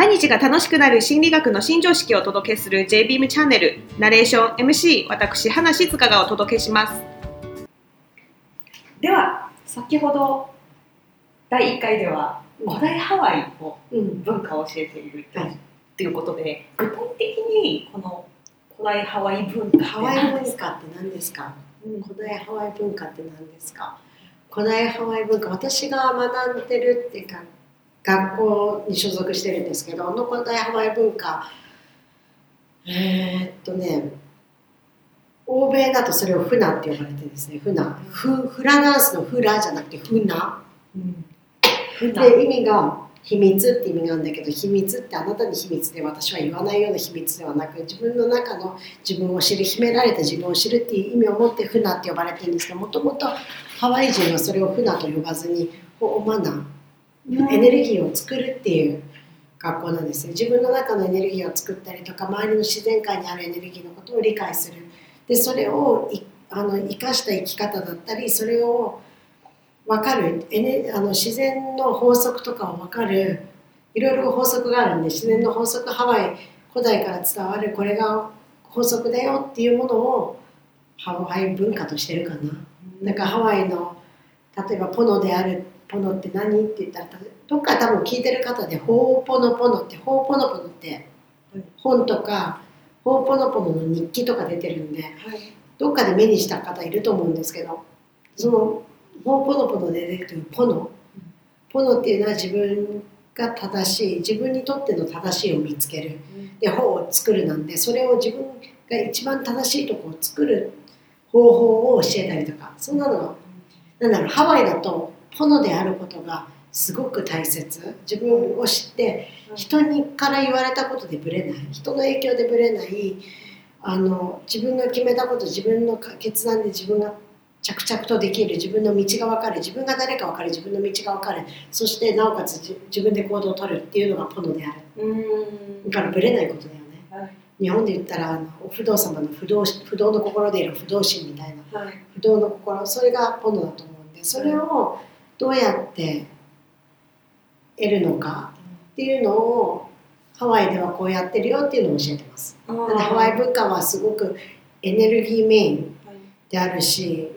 毎日が楽しくなる心理学の新常識をお届けする JBEAM チャンネル、ナレーション MC、私、花静香がお届けします。では、先ほど第1回では古代ハワイの文化を教えているということで、具体的にこの古代ハワイ文化って何ですか？古代ハワイ文化って何ですか？古代ハワイ文化、私が学んでるっていうか学校に所属してるんですけど、あの古代ハワイ文化、欧米だとそれをフナって呼ばれてですね、フラダンスのフラじゃなくてフナ、で意味が秘密って意味なんだけど、秘密ってあなたに秘密で私は言わないような秘密ではなく、自分の中の自分を知る、秘められた自分を知るっていう意味を持ってフナって呼ばれてるんですけど、もともとハワイ人はそれをフナと呼ばずにホマナ、エネルギーを作るっていう学校なんですよ。自分の中のエネルギーを作ったりとか、周りの自然界にあるエネルギーのことを理解する、でそれを生かした生き方だったり、それを分かる自然の法則とかを分かる、いろいろ法則があるんで、自然の法則、ハワイ古代から伝わるこれが法則だよっていうものをハワイ文化としてるかな。だからハワイの例えばポノである、ポノって何って言ったら、どっか多分聞いてる方でホーポノポノって、ホーポノポノって本とかホーポノポノの日記とか出てるんで、どっかで目にした方いると思うんですけど、そのホーポノポノで出てくるポノっていうのは自分が正しい、自分にとっての正しいを見つける、で法を作るなんで、それを自分が一番正しいとこを作る方法を教えたりとか、そんなのなんだろう、ハワイだとポノであることがすごく大切、自分を知って人にから言われたことでぶれない、人の影響でぶれない、自分が決めたこと、自分の決断で自分が着々とできる、自分の道が分かる、自分が誰か分かる、自分の道が分かる、そしてなおかつ自分で行動を取るっていうのがポノである。だからぶれないことだよね、日本で言ったらお不動様の不動の心でいる不動心みたいな、不動の心、それがポノだと思うんで、それをどうやって得るのかっていうのをハワイではこうやってるよっていうのを教えてます。なのでハワイ文化はすごくエネルギーメインであるし、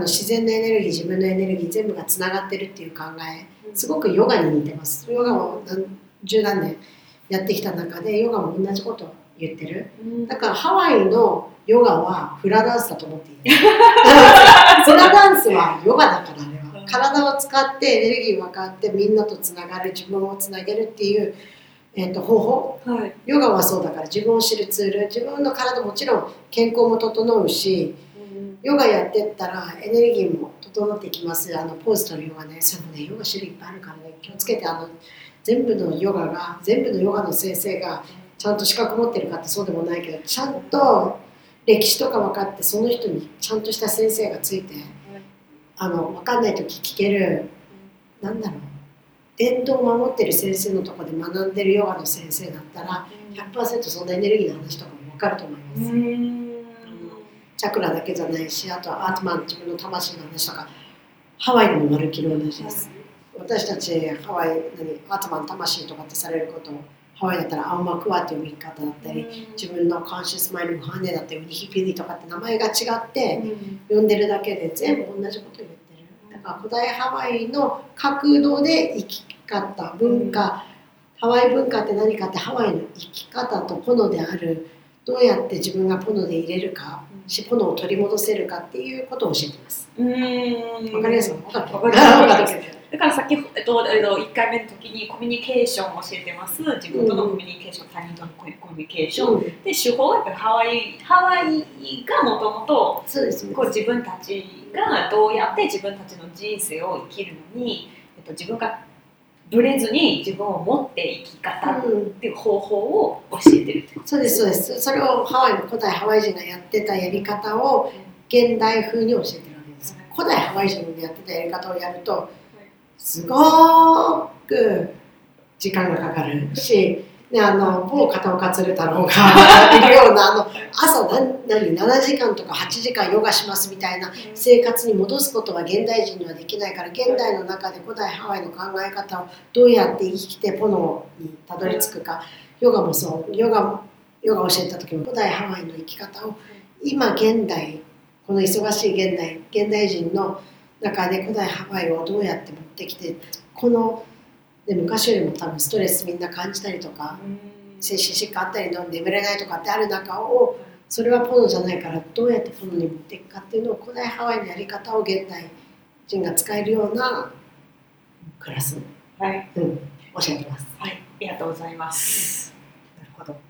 自然のエネルギー、自分のエネルギー全部がつながってるっていう考え、すごくヨガに似てます。ヨガを十何年やってきた中でヨガも同じことを言ってる。だからハワイのヨガはフラダンスだと思っていいフラダンスはヨガだから、あれは体を使ってエネルギーを分かって、みんなとつながる、自分をつなげるっていう、方法、ヨガはそうだから自分を知るツール、自分の体もちろん健康も整うし、ヨガやってったらエネルギーも整ってきます。ポーズ取るヨガね、そのね、ヨガ種類いっぱいあるからね、気をつけて、全部のヨガの先生がちゃんと資格持ってるかってそうでもないけど、ちゃんと歴史とか分かって、その人にちゃんとした先生がついて、分かんないとき聞ける、伝統を守ってる先生のとこで学んでるヨガの先生だったら 100% そんなエネルギーの話とかも分かると思います。チャクラだけじゃないし、あとはアートマン、自分の魂の話とか、ハワイでもまるっきり同じです。私たちハワイ、アートマン、魂とかってされることを、ハワイだったらアウマクアっていう言い方だったり、自分のカンシャスマイルムハネだったり、ウニヒピリとかって名前が違って呼んでるだけで全部同じことを言ってる。だから古代ハワイの角度で生き方、文化、ハワイ文化って何かって、ハワイの生き方とポノである、どうやって自分がポノで入れるか、ポノを取り戻せるかっていうことを教えてます。わかりますか？だからさっき1回目の時にコミュニケーションを教えてます。自分とのコミュニケーション、他人とのコミュニケーション。で手法はやっぱりハワイがもともと自分たちがどうやって自分たちの人生を生きるのに、自分がブレずに自分を持って生き方っていう方法を教えてるってこと、そうですそうです。それをハワイの古代ハワイ人がやってたやり方を現代風に教えてるわけです、古代ハワイ人がやってたやり方をやるとすごく時間がかかるし、で某片岡鶴太郎がいるような朝7時間とか8時間ヨガしますみたいな生活に戻すことは現代人にはできないから、現代の中で古代ハワイの考え方をどうやって生きてポノにたどり着くか。ヨガもそう、ヨガを教えた時も古代ハワイの生き方を今現代、この忙しい現代人の中で古代ハワイをどうやって持ってきて、こので昔よりも多分ストレスみんな感じたりとか、精神疾患あったり飲んで眠れないとかってある中を、それはポノじゃないからどうやってポノに持っていくかっていうのを、古代ハワイのやり方を現代人が使えるようなクラス、はい、教えてます。はい、ありがとうございます。なるほど。